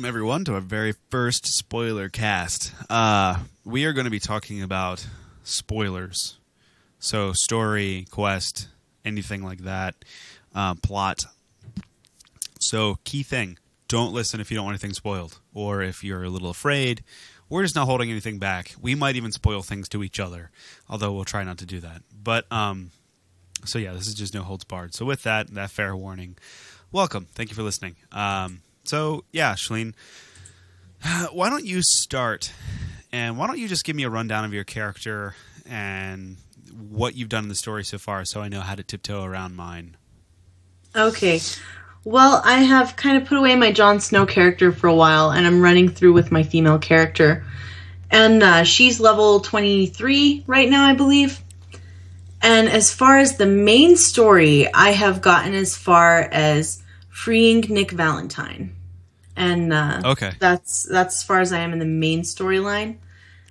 Welcome, everyone, to our very first spoiler cast. We are going to be talking about spoilers. So story, quest, anything like that, plot. So key thing, don't listen if you don't want anything spoiled or if you're a little afraid. We're just not holding anything back. We might even spoil things to each other, although we'll try not to do that. But so yeah, this is just no holds barred. So with that fair warning, welcome. Thank you for listening. So yeah, Shalene, why don't you start and why don't you just give me a rundown of your character and what you've done in the story so far so I know how to tiptoe around mine. Okay. Well, I have kind of put away my Jon Snow character for a while and I'm running through with my female character. And she's level 23 right now, I believe. And as far as the main story, I have gotten as far as freeing Nick Valentine. And okay. That's as far as I am in the main storyline.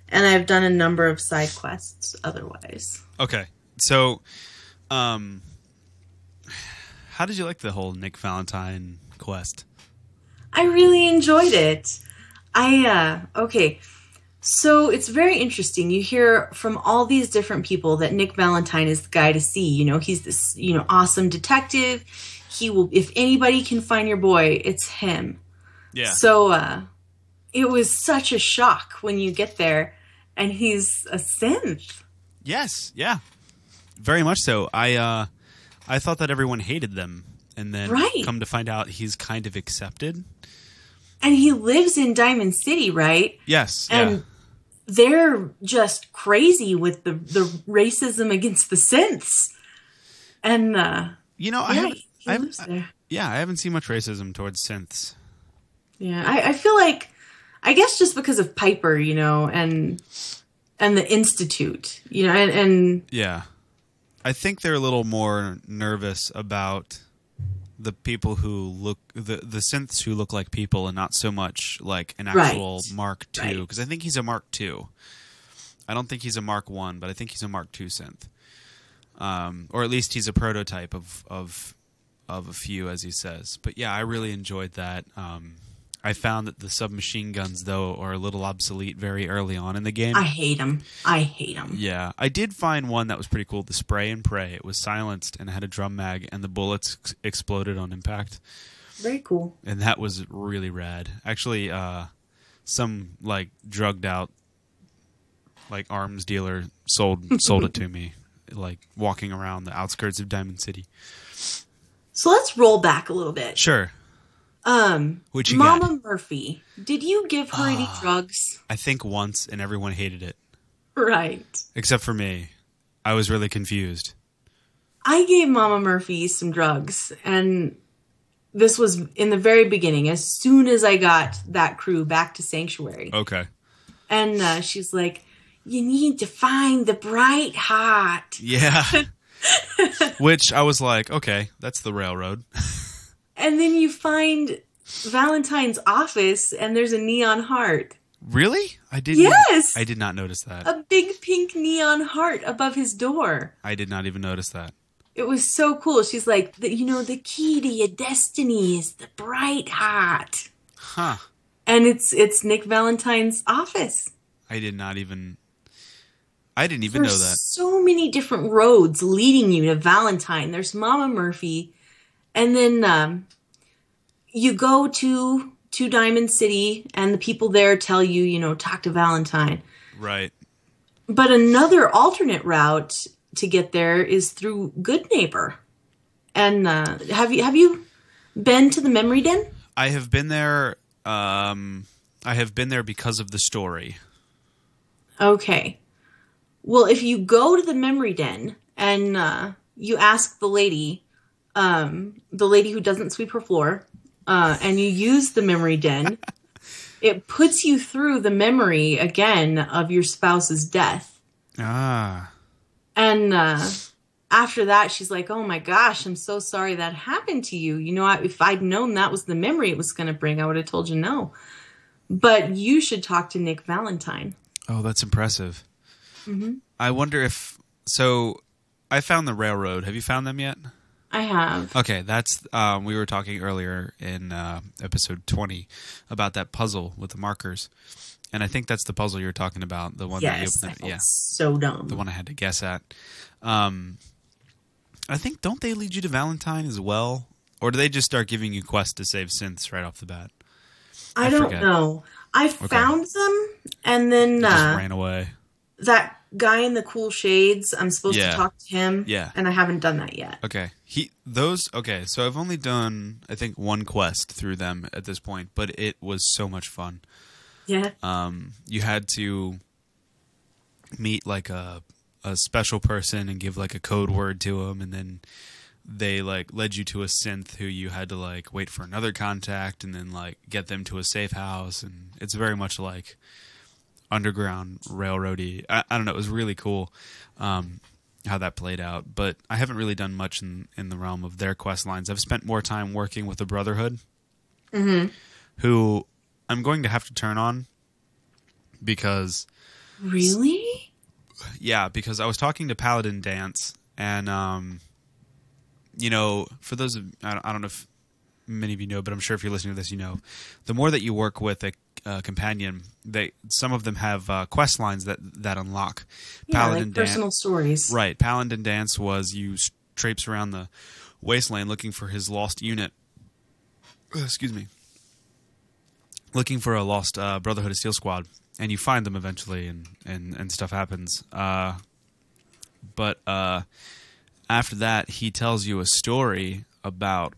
And I've done a number of side quests otherwise. Okay. So, how did you like the whole Nick Valentine quest? I really enjoyed it. Okay. So it's very interesting. You hear from all these different people that Nick Valentine is the guy to see. You know, he's this, you know, awesome detective. He will, if anybody can find your boy, it's him. Yeah. So, it was such a shock when you get there and he's a synth. Yes. Yeah. Very much so. I thought that everyone hated them and then come to find out he's kind of accepted. And he lives in Diamond City, right? Yes. And they're just crazy with the racism against the synths. And, you know, I haven't seen much racism towards synths. Yeah. I feel like, I guess just because of Piper, you know, and the Institute, you know, and yeah, I think they're a little more nervous about the people who look the synths who look like people and not so much like an actual Mark II, because I think he's a Mark II. I don't think he's a Mark I, but I think he's a Mark II synth, or at least he's a prototype of a few, as he says. But yeah, I really enjoyed that. I found that the submachine guns, though, are a little obsolete very early on in the game. I hate them. Yeah. I did find one that was pretty cool, the Spray and Pray. It was silenced and had a drum mag, and the bullets exploded on impact. Very cool. And that was really rad. Actually, some, like, drugged-out, like, arms dealer sold it to me, like, walking around the outskirts of Diamond City. So let's roll back a little bit. Sure. Mama Murphy, did you give her any drugs? I think once, and everyone hated it. Right. Except for me. I was really confused. I gave Mama Murphy some drugs, and this was in the very beginning, as soon as I got that crew back to Sanctuary. Okay. And she's like, you need to find the bright heart. Yeah. Which I was like, okay, that's the Railroad. And then you find Valentine's office, and there's a neon heart. Really? I didn't. Yes. I did not notice that. A big pink neon heart above his door. I did not even notice that. It was so cool. She's like, you know, the key to your destiny is the bright heart. Huh. And it's Nick Valentine's office. I didn't even know that. There's so many different roads leading you to Valentine. There's Mama Murphy. And then you go to Diamond City, and the people there tell you, you know, talk to Valentine. Right. But another alternate route to get there is through Goodneighbor. And have you been to the Memory Den? I have been there. I have been there because of the story. Okay. Well, if you go to the Memory Den and you ask the lady. The lady who doesn't sweep her floor, and you use the memory den, it puts you through the memory again of your spouse's death. Ah. And after that, she's like, oh my gosh, I'm so sorry that happened to you. You know, if I'd known that was the memory it was going to bring, I would have told you no. But you should talk to Nick Valentine. Oh, that's impressive. Mm-hmm. I wonder if... So, I found the Railroad. Have you found them yet? I have. Okay, that's we were talking earlier in episode 20 about that puzzle with the markers. And I think that's the puzzle you were talking about, the one that you opened. Yeah, so dumb. The one I had to guess at. I think, don't they lead you to Valentine as well? Or do they just start giving you quests to save synths right off the bat? I don't know. I found them, and then just ran away. That guy in the cool shades, I'm supposed to talk to him, and I haven't done that yet. Okay. So I've only done, I think, one quest through them at this point, but it was so much fun. Yeah. You had to meet, like, a special person and give, like, a code word to him, and then they, like, led you to a synth who you had to, like, wait for another contact and then, like, get them to a safe house. And it's very much like Underground Railroady. I don't know. It was really cool how that played out. But I haven't really done much in the realm of their quest lines. I've spent more time working with the Brotherhood, mm-hmm. who I'm going to have to turn on because... Really? Yeah, because I was talking to Paladin Dance and... you know, for those of, I don't know if many of you know, but I'm sure if you're listening to this, you know, the more that you work with a companion, some of them have quest lines that unlock. Yeah, Paladin like personal Dance, stories. Right. Paladin Dance was you traipse around the wasteland looking for his lost unit. Excuse me. Looking for a lost Brotherhood of Steel squad, and you find them eventually, and stuff happens. After that, he tells you a story about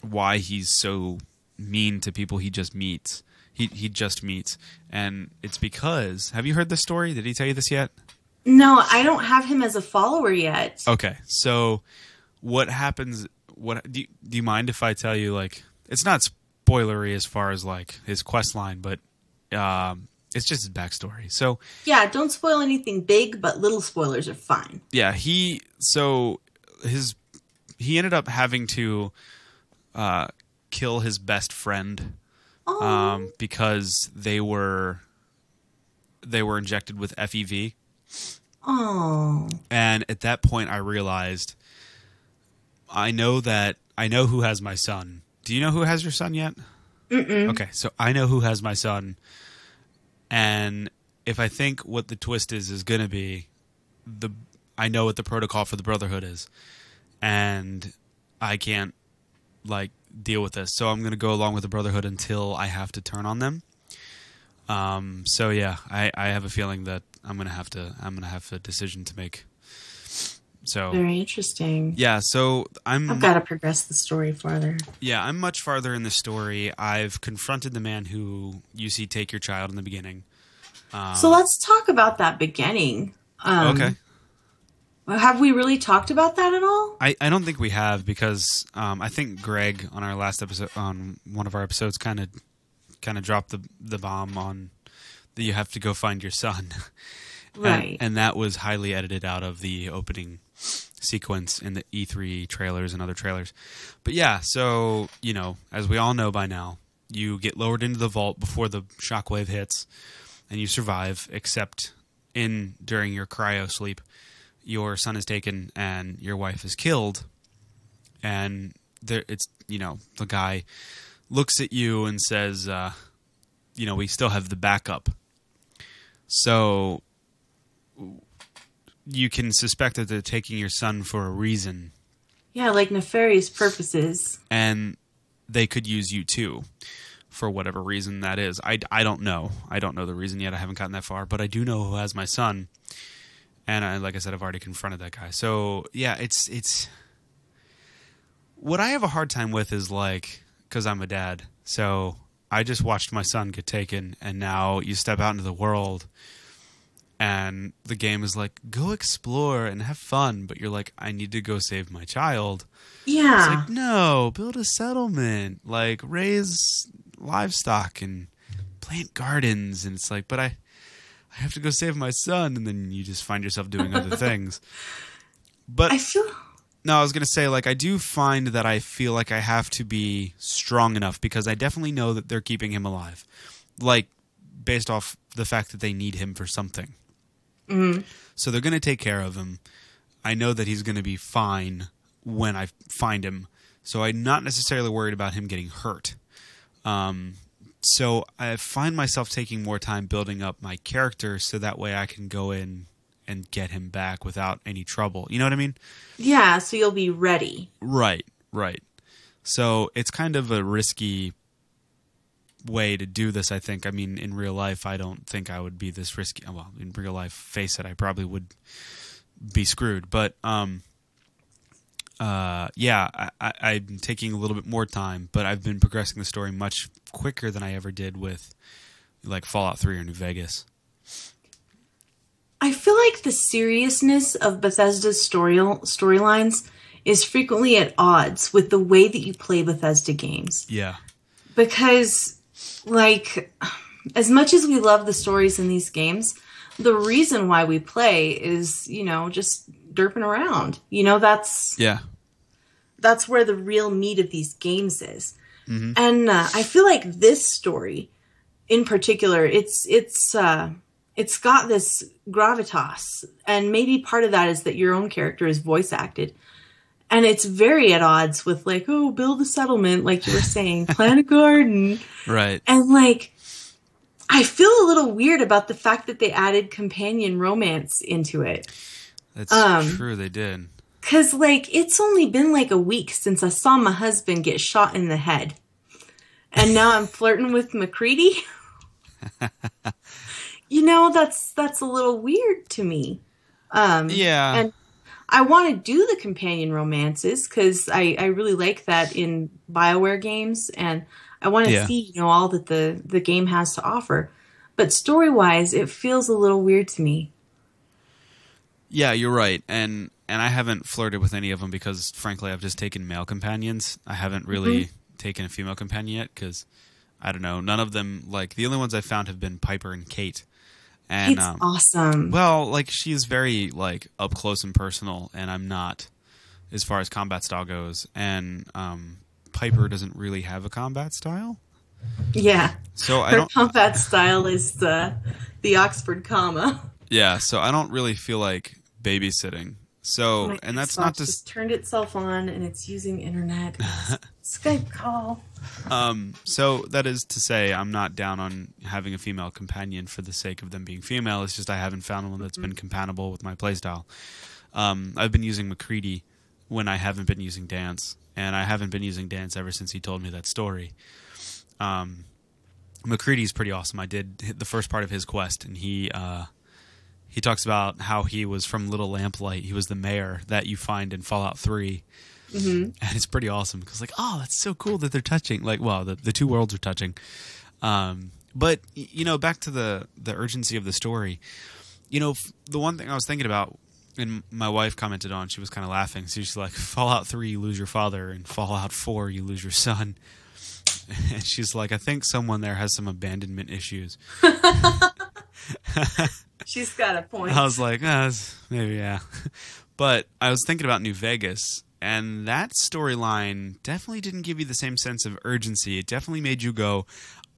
why he's so mean to people he just meets. He just meets. And it's because... Have you heard this story? Did he tell you this yet? No, I don't have him as a follower yet. Okay. So what happens... Do you mind if I tell you, like... It's not spoilery as far as, like, his quest line, but it's just his backstory. So... Yeah, don't spoil anything big, but little spoilers are fine. Yeah, So he ended up having to kill his best friend because they were injected with FEV. Oh. And at that point, I realized I know who has my son. Do you know who has your son yet? Mm-mm. Okay, so I know who has my son, and if I think what the twist is going to be, I know what the protocol for the Brotherhood is, and I can't, like, deal with this. So I'm going to go along with the Brotherhood until I have to turn on them. So yeah, I have a feeling that I'm going to have a decision to make. So very interesting. Yeah. So I've got to progress the story farther. Yeah. I'm much farther in the story. I've confronted the man who you see take your child in the beginning. So let's talk about that beginning. Okay. Have we really talked about that at all? I don't think we have because I think Greg on our last episode, on one of our episodes, kind of dropped the bomb on that you have to go find your son, right? And that was highly edited out of the opening sequence in the E3 trailers and other trailers. But yeah, so you know, as we all know by now, you get lowered into the vault before the shockwave hits, and you survive, except during your cryo sleep. Your son is taken and your wife is killed, and the guy looks at you and says, we still have the backup. So you can suspect that they're taking your son for a reason. Yeah, like nefarious purposes. And they could use you too, for whatever reason that is. I don't know. I don't know the reason yet. I haven't gotten that far, but I do know who has my son. And like I said, I've already confronted that guy. So, yeah, it's what I have a hard time with is, like, because I'm a dad. So I just watched my son get taken, and now you step out into the world, and the game is like, go explore and have fun. But you're like, I need to go save my child. Yeah. It's like, no, build a settlement. Like, raise livestock and plant gardens. And it's like, but I have to go save my son, and then you just find yourself doing other things. But I was going to say, like, I do find that I feel like I have to be strong enough because I definitely know that they're keeping him alive, like, based off the fact that they need him for something. Mm-hmm. So they're going to take care of him. I know that he's going to be fine when I find him. So I'm not necessarily worried about him getting hurt. So I find myself taking more time building up my character so that way I can go in and get him back without any trouble. You know what I mean? Yeah, so you'll be ready. Right, right. So it's kind of a risky way to do this, I think. I mean, in real life, I don't think I would be this risky. Well, in real life, face it, I probably would be screwed. But, yeah, I'm taking a little bit more time, but I've been progressing the story much quicker than I ever did with, like, Fallout 3 or New Vegas. I feel like the seriousness of Bethesda's storylines is frequently at odds with the way that you play Bethesda games. Yeah. Because, like, as much as we love the stories in these games, the reason why we play is, you know, just derping around. You know, that's where the real meat of these games is. Mm-hmm. And I feel like this story in particular, it's got this gravitas. And maybe part of that is that your own character is voice acted. And it's very at odds with, like, oh, build a settlement, like you were saying, plant a garden. Right. And, like, I feel a little weird about the fact that they added companion romance into it. That's true, they did. Because, like, it's only been, like, a week since I saw my husband get shot in the head. And now I'm flirting with McCready. You know, that's a little weird to me. Yeah. And I want to do the companion romances because I really like that in BioWare games, and I want to see, you know, all that the game has to offer. But story-wise, it feels a little weird to me. Yeah, you're right. And I haven't flirted with any of them because, frankly, I've just taken male companions. I haven't really taken a female companion yet because, I don't know, none of them, like, the only ones I've found have been Piper and Kate. And it's awesome. Well, like, she's very, like, up close and personal, and I'm not as far as combat style goes. And Piper doesn't really have a combat style. Yeah. So her combat style is the Oxford comma. Yeah. So I don't really feel like babysitting. So and that's not just turned itself on, and it's using internet Skype call. So that is to say, I'm not down on having a female companion for the sake of them being female. It's just I haven't found one that's been compatible with my playstyle. I've been using McCready when I haven't been using Dance, and I haven't been using Dance ever since he told me that story. McCready's pretty awesome. I did the first part of his quest, and he talks about how he was from Little Lamplight. He was the mayor that you find in Fallout 3. Mm-hmm. And it's pretty awesome because, like, oh, that's so cool that they're touching. Like, wow, the two worlds are touching. But, you know, back to the urgency of the story, you know, the one thing I was thinking about, and my wife commented on, she was kind of laughing. So she's like, Fallout 3, you lose your father, and Fallout 4, you lose your son. And she's like, I think someone there has some abandonment issues. She's got a point. I was like, oh, maybe, yeah. But I was thinking about New Vegas. And that storyline definitely didn't give you the same sense of urgency. It definitely made you go,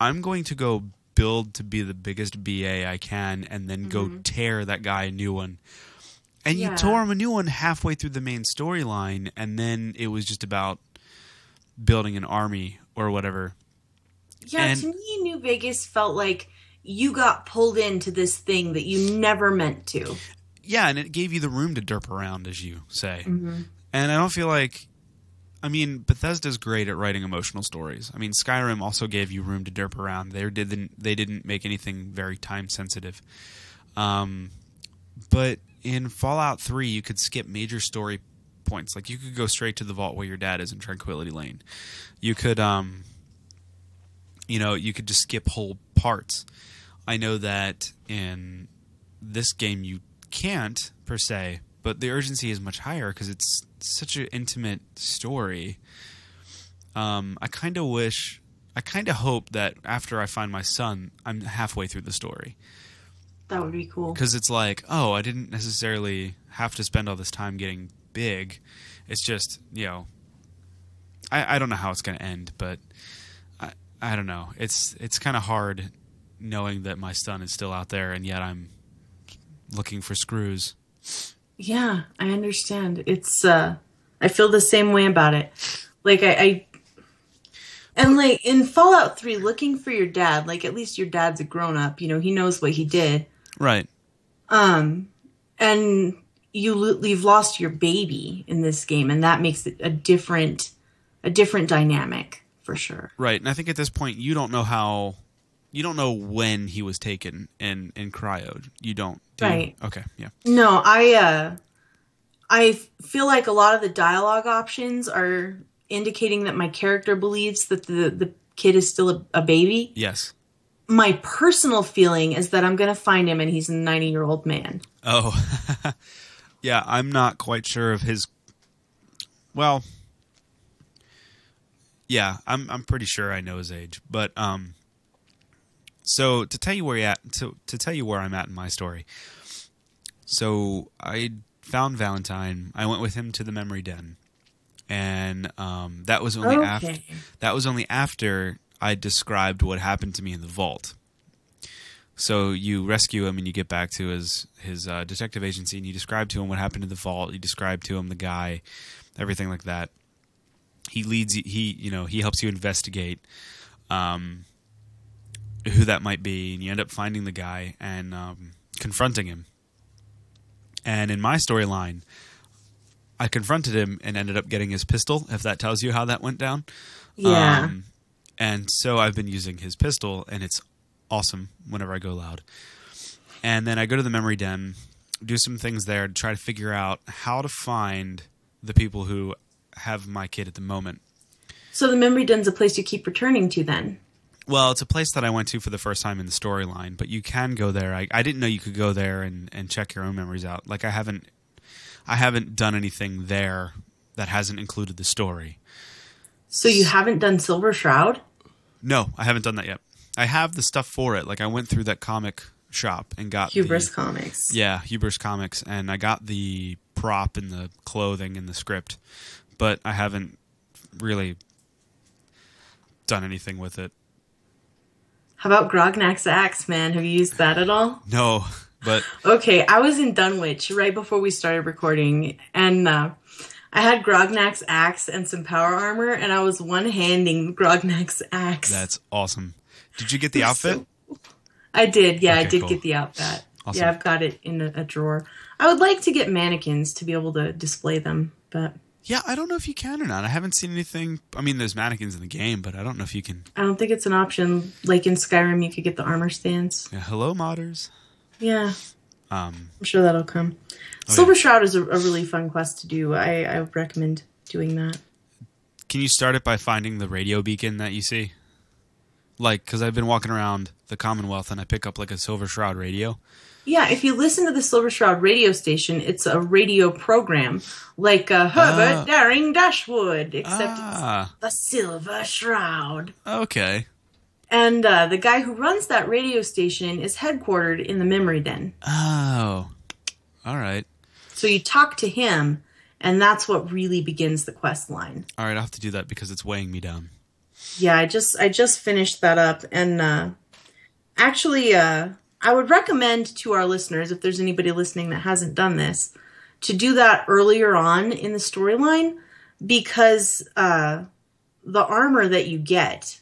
I'm going to go build to be the biggest BA I can and then go tear that guy a new one. And you tore him a new one halfway through the main storyline, and then it was just about building an army or whatever. Yeah, and to me, New Vegas felt like you got pulled into this thing that you never meant to. Yeah, and it gave you the room to derp around, as you say. Mm-hmm. And I don't feel like, I mean, Bethesda's great at writing emotional stories. I mean, Skyrim also gave you room to derp around. They didn't make anything very time sensitive. But in Fallout 3, you could skip major story points. Like, you could go straight to the vault where your dad is in Tranquility Lane. You could, you know, you could just skip whole parts. I know that in this game you can't, per se, but the urgency is much higher because it's such an intimate story. I kind of hope that after I find my son, I'm halfway through the story. That would be cool. Because it's like, oh, I didn't necessarily have to spend all this time getting big. It's just, you know, I don't know how it's going to end, but I don't know. It's kind of hard knowing that my son is still out there and yet I'm looking for screws. Yeah, I understand. It's I feel the same way about it. Like, and like in Fallout 3, looking for your dad, like at least your dad's a grown up, you know, he knows what he did. Right. And you've lost your baby in this game, and that makes it a different dynamic for sure. Right. And I think at this point you don't know when he was taken and cryoed. You don't. Do right. You? Okay. Yeah. No, I feel like a lot of the dialogue options are indicating that my character believes that the kid is still a baby. Yes. My personal feeling is that I'm going to find him and he's a 90-year-old man. Oh. Yeah, I'm not quite sure of his... Well, yeah, I'm pretty sure I know his age. But so to tell you where I'm at in my story. So I found Valentine. I went with him to the Memory Den. And that was only after I described what happened to me in the vault. So you rescue him and you get back to his detective agency, and you describe to him what happened in the vault. You describe to him the guy, everything like that. He leads you, he helps you investigate who that might be, and you end up finding the guy and confronting him. And in my storyline, I confronted him and ended up getting his pistol, if that tells you how that went down. Yeah. And so I've been using his pistol, and it's awesome whenever I go loud. And then I go to the Memory Den, do some things there to try to figure out how to find the people who have my kid at the moment. So the Memory Den's a place you keep returning to then? Well, it's a place that I went to for the first time in the storyline, but you can go there. I didn't know you could go there and check your own memories out. Like, I haven't done anything there that hasn't included the story. So you haven't done Silver Shroud? No, I haven't done that yet. I have the stuff for it. Like, I went through that comic shop and got Hubris Comics. Yeah, Hubris Comics. And I got the prop and the clothing and the script. But I haven't really done anything with it. How about Grognak's Axe, man? Have you used that at all? No, but... Okay, I was in Dunwich right before we started recording. And... I had Grognak's axe and some power armor, and I was one-handing Grognak's axe. That's awesome. Did you get the outfit? I did, yeah. Okay, I did get the outfit. Awesome. Yeah, I've got it in a drawer. I would like to get mannequins to be able to display them, but... Yeah, I don't know if you can or not. I haven't seen anything... I mean, there's mannequins in the game, but I don't know if you can... I don't think it's an option. Like in Skyrim, you could get the armor stands. Yeah, hello, modders. Yeah. I'm sure that'll come. Oh, Silver Shroud is a really fun quest to do. I would recommend doing that. Can you start it by finding the radio beacon that you see? Like, because I've been walking around the Commonwealth and I pick up like a Silver Shroud radio. Yeah, if you listen to the Silver Shroud radio station, it's a radio program like a Herbert Daring Dashwood, except it's the Silver Shroud. Okay. And the guy who runs that radio station is headquartered in the Memory Den. Oh, all right. So you talk to him, and that's what really begins the quest line. All right, I'll have to do that because it's weighing me down. Yeah, I just finished that up. And actually, I would recommend to our listeners, if there's anybody listening that hasn't done this, to do that earlier on in the storyline, because the armor that you get...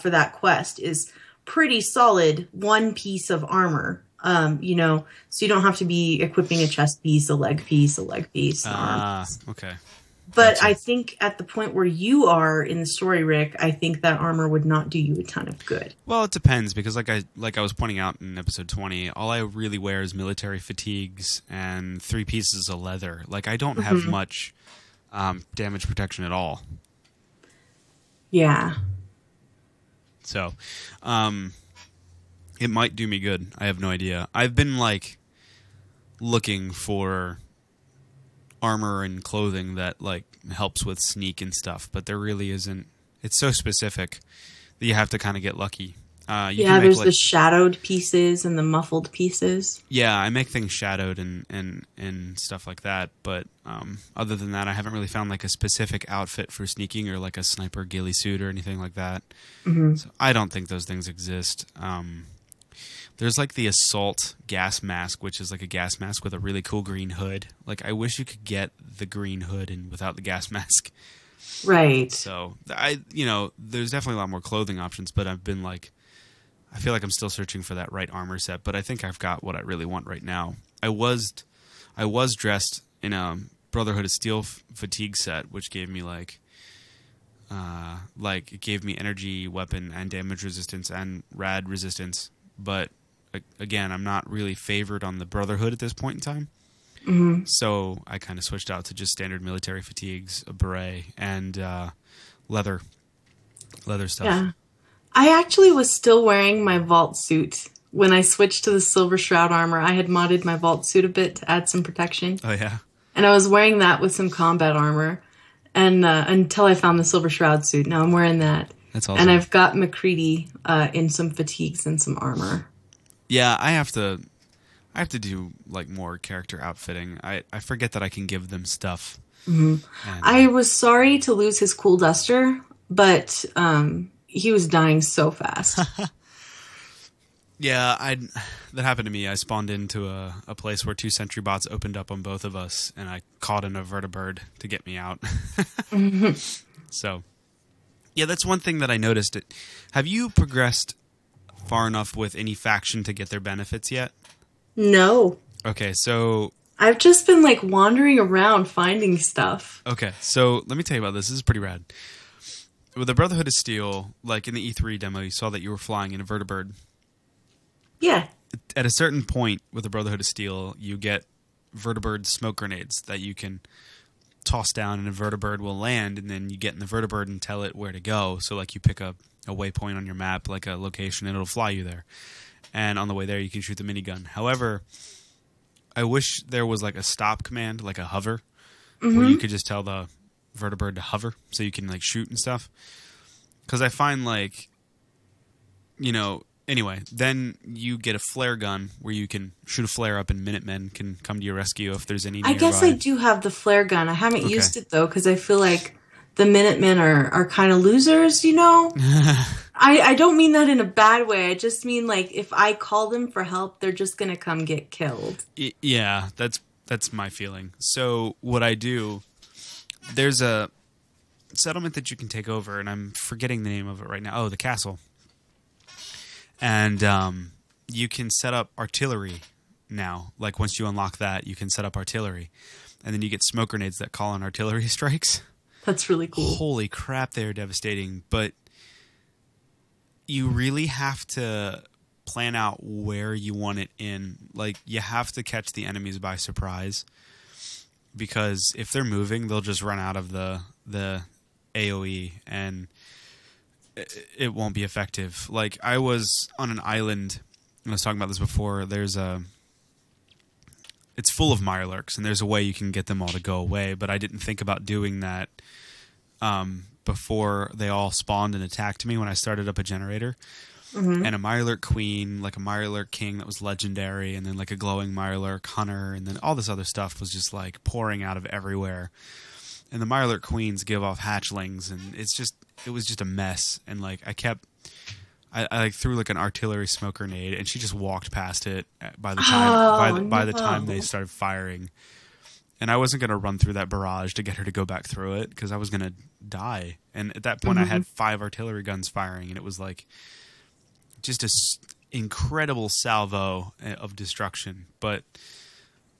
for that quest is pretty solid one piece of armor, so you don't have to be equipping a chest piece, a leg piece. Okay. But gotcha. I think at the point where you are in the story, Rick, I think that armor would not do you a ton of good. Well, it depends, because like I was pointing out in episode 20, all I really wear is military fatigues and 3 pieces of leather. Like, I don't have much damage protection at all. Yeah. So, it might do me good. I have no idea. I've been, looking for armor and clothing that, helps with sneak and stuff. But there really isn't. It's so specific that you have to kind of get lucky. There's the shadowed pieces and the muffled pieces. Yeah, I make things shadowed and stuff like that. But other than that, I haven't really found a specific outfit for sneaking or a sniper ghillie suit or anything like that. Mm-hmm. So I don't think those things exist. There's like the assault gas mask, which is like a gas mask with a really cool green hood. Like, I wish you could get the green hood and without the gas mask. Right. So there's definitely a lot more clothing options, but I've been like, I feel like I'm still searching for that right armor set, but I think I've got what I really want right now. I was dressed in a Brotherhood of Steel fatigue set, which gave me it gave me energy, weapon, and damage resistance and rad resistance. But again, I'm not really favored on the Brotherhood at this point in time. Mm-hmm. So I kind of switched out to just standard military fatigues, a beret, and leather stuff. Yeah. I actually was still wearing my vault suit when I switched to the Silver Shroud armor. I had modded my vault suit a bit to add some protection. Oh, yeah. And I was wearing that with some combat armor and until I found the Silver Shroud suit. Now I'm wearing that. That's awesome. And I've got McCready in some fatigues and some armor. Yeah, I have to do like more character outfitting. I forget that I can give them stuff. Mm-hmm. I was sorry to lose his cool duster, but he was dying so fast. Yeah, that happened to me. I spawned into a place where two sentry bots opened up on both of us, and I caught an vertibird to get me out. Mm-hmm. So, yeah, that's one thing that I noticed. Have you progressed far enough with any faction to get their benefits yet? No. Okay, so I've just been like wandering around finding stuff. Okay, so let me tell you about this. This is pretty rad. With the Brotherhood of Steel, like in the E3 demo, you saw that you were flying in a vertibird. Yeah. At a certain point with the Brotherhood of Steel, you get vertibird smoke grenades that you can toss down, and a vertibird will land, and then you get in the vertibird and tell it where to go. So like you pick up a waypoint on your map, like a location, and it'll fly you there. And on the way there, you can shoot the minigun. However, I wish there was like a stop command, like a hover, mm-hmm. where you could just tell the vertibird to hover so you can like shoot and stuff. Because I find like, anyway, then you get a flare gun where you can shoot a flare up and Minutemen can come to your rescue if there's any nearby. I guess I do have the flare gun. I haven't used it, though, because I feel like the Minutemen are kind of losers, I don't mean that in a bad way. I just mean, like, if I call them for help, they're just going to come get killed. Yeah, that's my feeling. So what I do, there's a settlement that you can take over, and I'm forgetting the name of it right now. Oh, the castle. And you can set up artillery now. Like, once you unlock that, you can set up artillery. And then you get smoke grenades that call on artillery strikes. That's really cool. Holy crap, they are devastating. But you really have to plan out where you want it in. Like, you have to catch the enemies by surprise. Because if they're moving, they'll just run out of the AoE and it won't be effective. Like, I was on an island, and I was talking about this before, it's full of Mirelurks, and there's a way you can get them all to go away, but I didn't think about doing that before they all spawned and attacked me when I started up a generator. Mm-hmm. And a Mirelurk Queen, like a Mirelurk King that was legendary, and then like a glowing Mirelurk Hunter, and then all this other stuff was just like pouring out of everywhere. And the Mirelurk Queens give off hatchlings, and it was just a mess. And like I threw like an artillery smoke grenade, and she just walked past it by the time they started firing. And I wasn't gonna run through that barrage to get her to go back through it because I was gonna die. And at that point, mm-hmm. I had 5 artillery guns firing, and it was like just an incredible salvo of destruction. But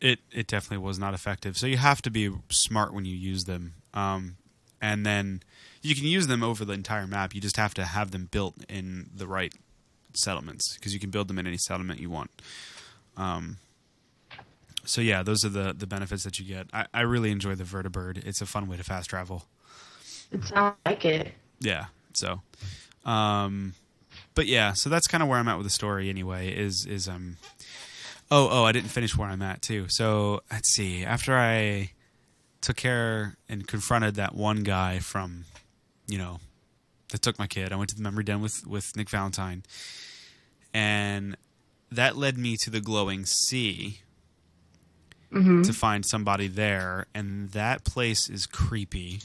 it definitely was not effective. So you have to be smart when you use them. And then you can use them over the entire map. You just have to have them built in the right settlements because you can build them in any settlement you want. So, yeah, those are the benefits that you get. I really enjoy the vertibird. It's a fun way to fast travel. It sounds like it. Yeah. So, but, yeah, so that's kind of where I'm at with the story anyway is Oh, I didn't finish where I'm at, too. So, let's see. After I took care and confronted that one guy from, that took my kid, I went to the Memory Den with Nick Valentine. And that led me to the Glowing Sea mm-hmm. to find somebody there. And that place is creepy.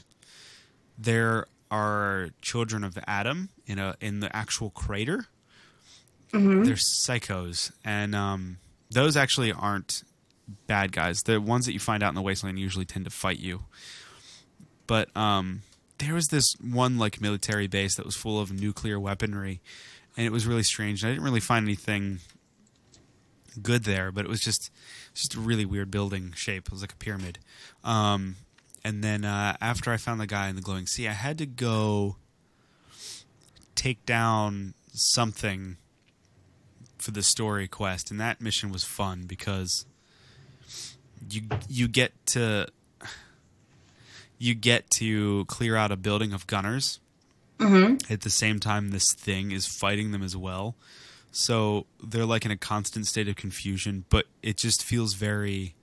There are Children of Adam in the actual crater. Mm-hmm. They're psychos. And those actually aren't bad guys. The ones that you find out in the wasteland usually tend to fight you. But there was this one like military base that was full of nuclear weaponry. And it was really strange. I didn't really find anything good there, but it was just a really weird building shape. It was like a pyramid. And then after I found the guy in the Glowing Sea, I had to go take down something for the story quest. And that mission was fun because you get to clear out a building of gunners. Mm-hmm. At the same time, this thing is fighting them as well. So they're like in a constant state of confusion, but it just feels very...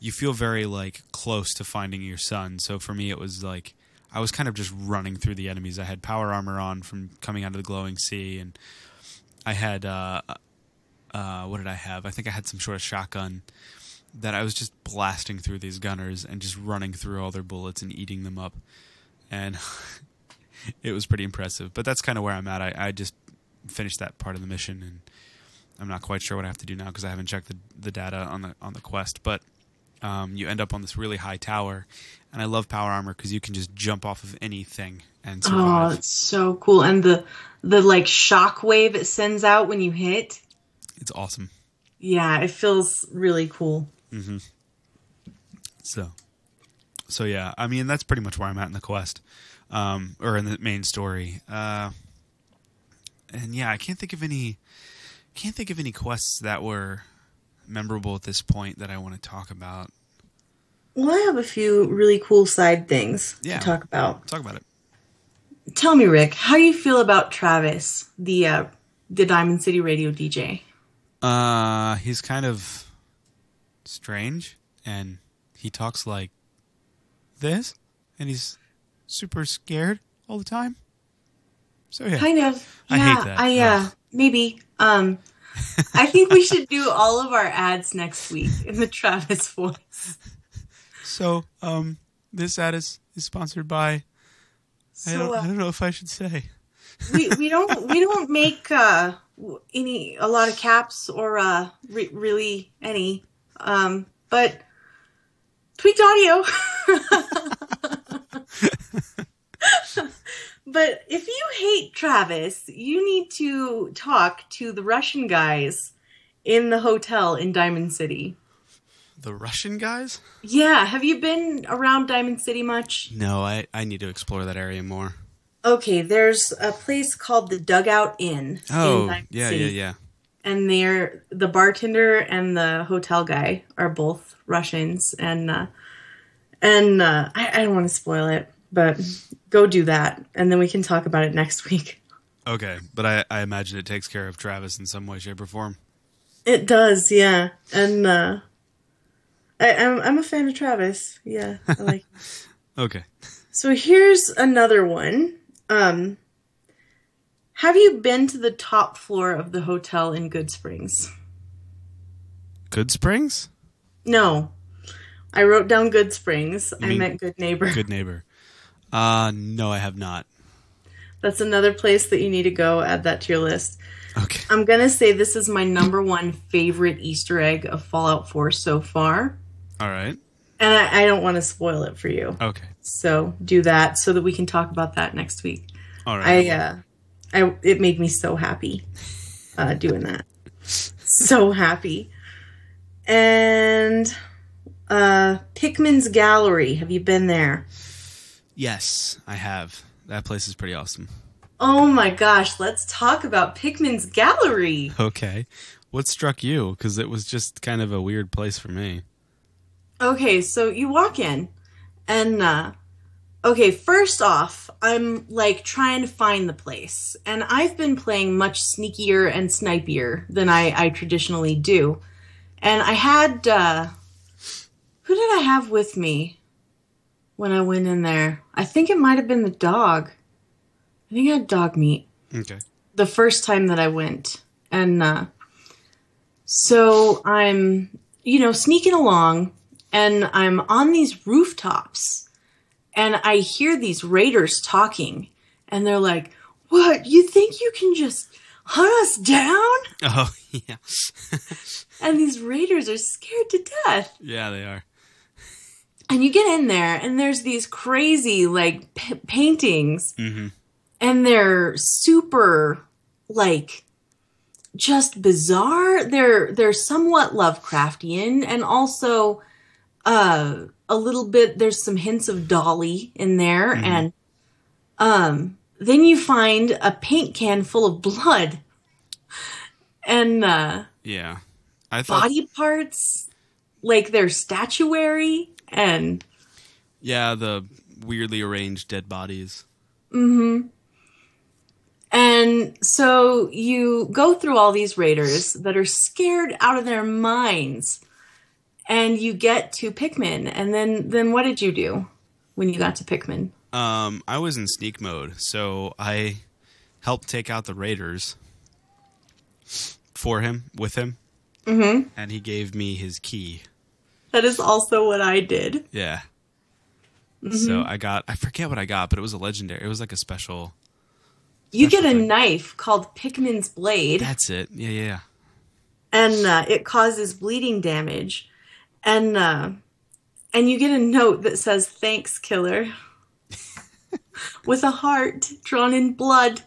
You feel very like close to finding your son. So for me, it was like I was kind of just running through the enemies. I had power armor on from coming out of the Glowing Sea, and I had... what did I have? I think I had some sort of shotgun that I was just blasting through these gunners and just running through all their bullets and eating them up. And... It was pretty impressive, but that's kind of where I'm at. I just finished that part of the mission, and I'm not quite sure what I have to do now because I haven't checked the data on the quest. But you end up on this really high tower, and I love power armor because you can just jump off of anything and survive. Oh, it's so cool! And the like shock wave it sends out when you hit. It's awesome. Yeah, it feels really cool. Mm-hmm. So yeah, I mean that's pretty much where I'm at in the quest. Or in the main story. And yeah, I can't think of any quests that were memorable at this point that I want to talk about. Well, I have a few really cool side things to talk about. Talk about it. Tell me, Rick, how do you feel about Travis, the Diamond City radio DJ? He's kind of strange, and he talks like this, and he's super scared all the time. So yeah. Kind of. Yeah, I hate that. Maybe. I think we should do all of our ads next week in the Travis voice. So, this ad is sponsored by I don't know if I should say. we don't make a lot of caps or really any. But Tweaked Audio. But if you hate Travis, you need to talk to the Russian guys in the hotel in Diamond City. The Russian guys? Yeah. Have you been around Diamond City much? No, I need to explore that area more. Okay, there's a place called the Dugout Inn. Oh, in Diamond City. Yeah. And the bartender and the hotel guy are both Russians, and I don't want to spoil it, but go do that, and then we can talk about it next week. Okay, but I imagine it takes care of Travis in some way, shape, or form. It does, yeah. And I'm a fan of Travis. Yeah, I like him. Okay. So here's another one. Have you been to the top floor of the hotel in Good Springs? Good Springs? No. I wrote down Good Springs. I meant Goodneighbor. Goodneighbor. No, I have not. That's another place that you need to go. Add that to your list. Okay. I'm going to say this is my number one favorite Easter egg of Fallout 4 so far. All right. And I don't want to spoil it for you. Okay. So do that so that we can talk about that next week. All right. It made me so happy doing that. So happy. And... Pickman's Gallery. Have you been there? Yes, I have. That place is pretty awesome. Oh my gosh, let's talk about Pickman's Gallery. Okay. What struck you? Because it was just kind of a weird place for me. Okay, so you walk in and, first off, I'm like trying to find the place. And I've been playing much sneakier and snipier than I traditionally do. And I had, who did I have with me when I went in there? I think it might have been the dog. I think I had dog meat. Okay. The first time that I went. And so I'm, sneaking along, and I'm on these rooftops, and I hear these raiders talking, and they're like, what, you think you can just hunt us down? Oh, yeah. And these raiders are scared to death. Yeah, they are. And you get in there, and there's these crazy, like, paintings. Mm-hmm. And they're super, like, just bizarre. They're somewhat Lovecraftian, and also a little bit, there's some hints of Dolly in there. Mm-hmm. And then you find a paint can full of blood. And yeah, I thought body parts, like their statuary, and yeah, the weirdly arranged dead bodies. Mm-hmm. And so you go through all these raiders that are scared out of their minds, and you get to Pickman. And then what did you do when you got to Pickman? I was in sneak mode, so I helped take out the raiders with him. Mm-hmm. And he gave me his key. That is also what I did. Yeah. Mm-hmm. So I forget what I got, but it was a legendary. It was like a special. You get a knife called Pickman's Blade. That's it. Yeah, yeah, yeah. And it causes bleeding damage. And you get a note that says, "Thanks, killer." With a heart drawn in blood.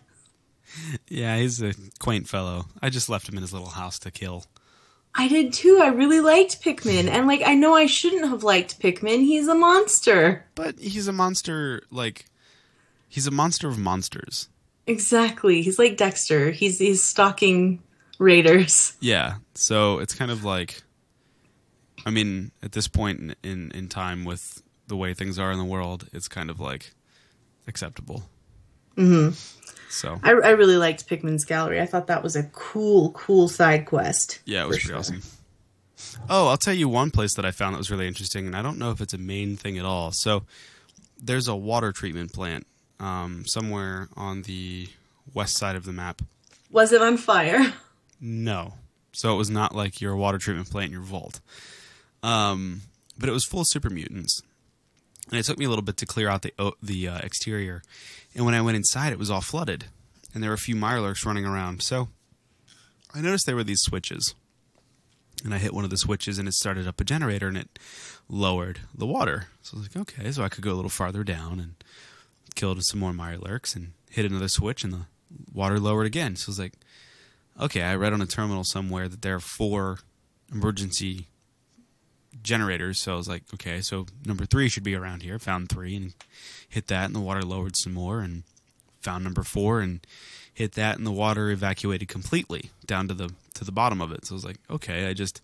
Yeah, he's a quaint fellow. I just left him in his little house to kill. I did too. I really liked Pickman. And, like, I know I shouldn't have liked Pickman. He's a monster. But he's a monster, like, he's a monster of monsters. Exactly. He's like Dexter. He's stalking raiders. Yeah. So it's kind of like, I mean, at this point in time with the way things are in the world, it's kind of like acceptable. Mm-hmm. So I really liked Pickman's Gallery. I thought that was a cool side quest. Yeah, it was pretty awesome. Oh, I'll tell you one place that I found that was really interesting, and I don't know if it's a main thing at all. So there's a water treatment plant somewhere on the west side of the map. Was it on fire? No. So it was not like your water treatment plant in your vault. But it was full of super mutants. And it took me a little bit to clear out the exterior. And when I went inside, it was all flooded. And there were a few mirelurks running around. So I noticed there were these switches. And I hit one of the switches, and it started up a generator, and it lowered the water. So I was like, okay, so I could go a little farther down and killed some more mirelurks and hit another switch, and the water lowered again. So I was like, okay, I read on a terminal somewhere that there are 4 emergency generators, so I was like, okay, so number 3 should be around here. Found 3 and hit that, and the water lowered some more, and found number 4 and hit that, and the water evacuated completely down to the bottom of it. So I was like, okay, I just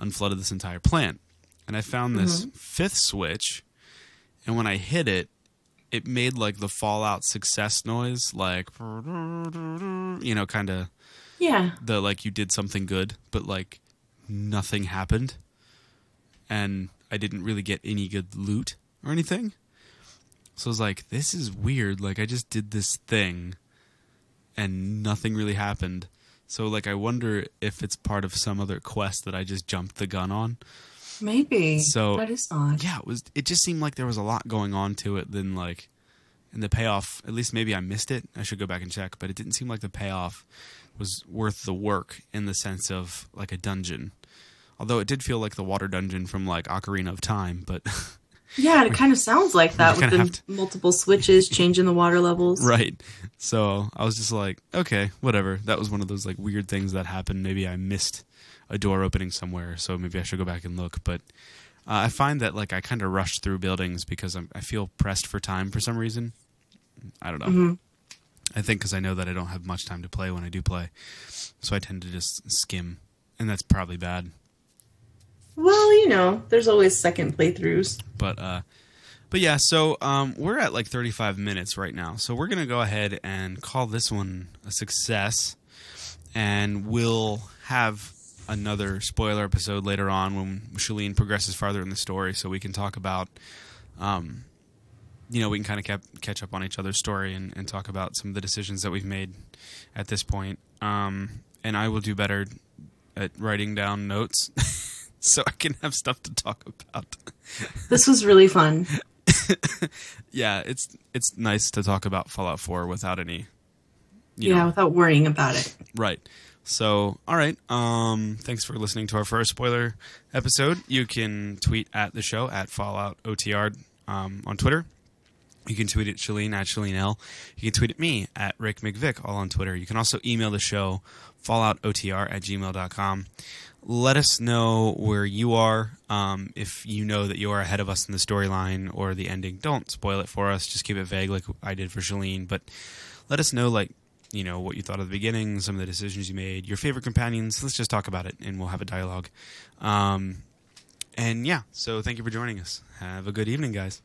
unflooded this entire plant. And I found this 5th switch, and when I hit it, it made like the Fallout success noise, like, you know, kind of, yeah, the like you did something good, but like nothing happened. And I didn't really get any good loot or anything. So I was like, this is weird. Like, I just did this thing and nothing really happened. So, like, I wonder if it's part of some other quest that I just jumped the gun on. Maybe. So, that is odd. Yeah, it just seemed like there was a lot going on to it than, like, and the payoff, at least maybe I missed it. I should go back and check. But it didn't seem like the payoff was worth the work in the sense of, like, a dungeon. Although it did feel like the water dungeon from, like, Ocarina of Time, but... yeah, it kind of sounds like that with the multiple switches, changing the water levels. Right. So I was just like, okay, whatever. That was one of those, like, weird things that happened. Maybe I missed a door opening somewhere, so maybe I should go back and look. But I find that, like, I kind of rush through buildings because I feel pressed for time for some reason. I don't know. Mm-hmm. I think because I know that I don't have much time to play when I do play. So I tend to just skim, and that's probably bad. Well, you know, there's always second playthroughs. But yeah, so we're at like 35 minutes right now. So we're going to go ahead and call this one a success. And we'll have another spoiler episode later on when Shalene progresses farther in the story. So we can talk about, you know, we can kind of catch up on each other's story and talk about some of the decisions that we've made at this point. And I will do better at writing down notes. So I can have stuff to talk about. This was really fun. Yeah, it's nice to talk about Fallout 4 without any... without worrying about it. Right. So, all right. Thanks for listening to our first spoiler episode. You can tweet at the show at Fallout OTR on Twitter. You can tweet at Shalene at Shalene L. You can tweet at me at Rick McVick, all on Twitter. You can also email the show, falloutotr@gmail.com. Let us know where you are. If you know that you are ahead of us in the storyline or the ending, don't spoil it for us. Just keep it vague like I did for Shalene. But let us know, like, you know, what you thought of the beginning, some of the decisions you made, your favorite companions. Let's just talk about it, and we'll have a dialogue. And, yeah, so thank you for joining us. Have a good evening, guys.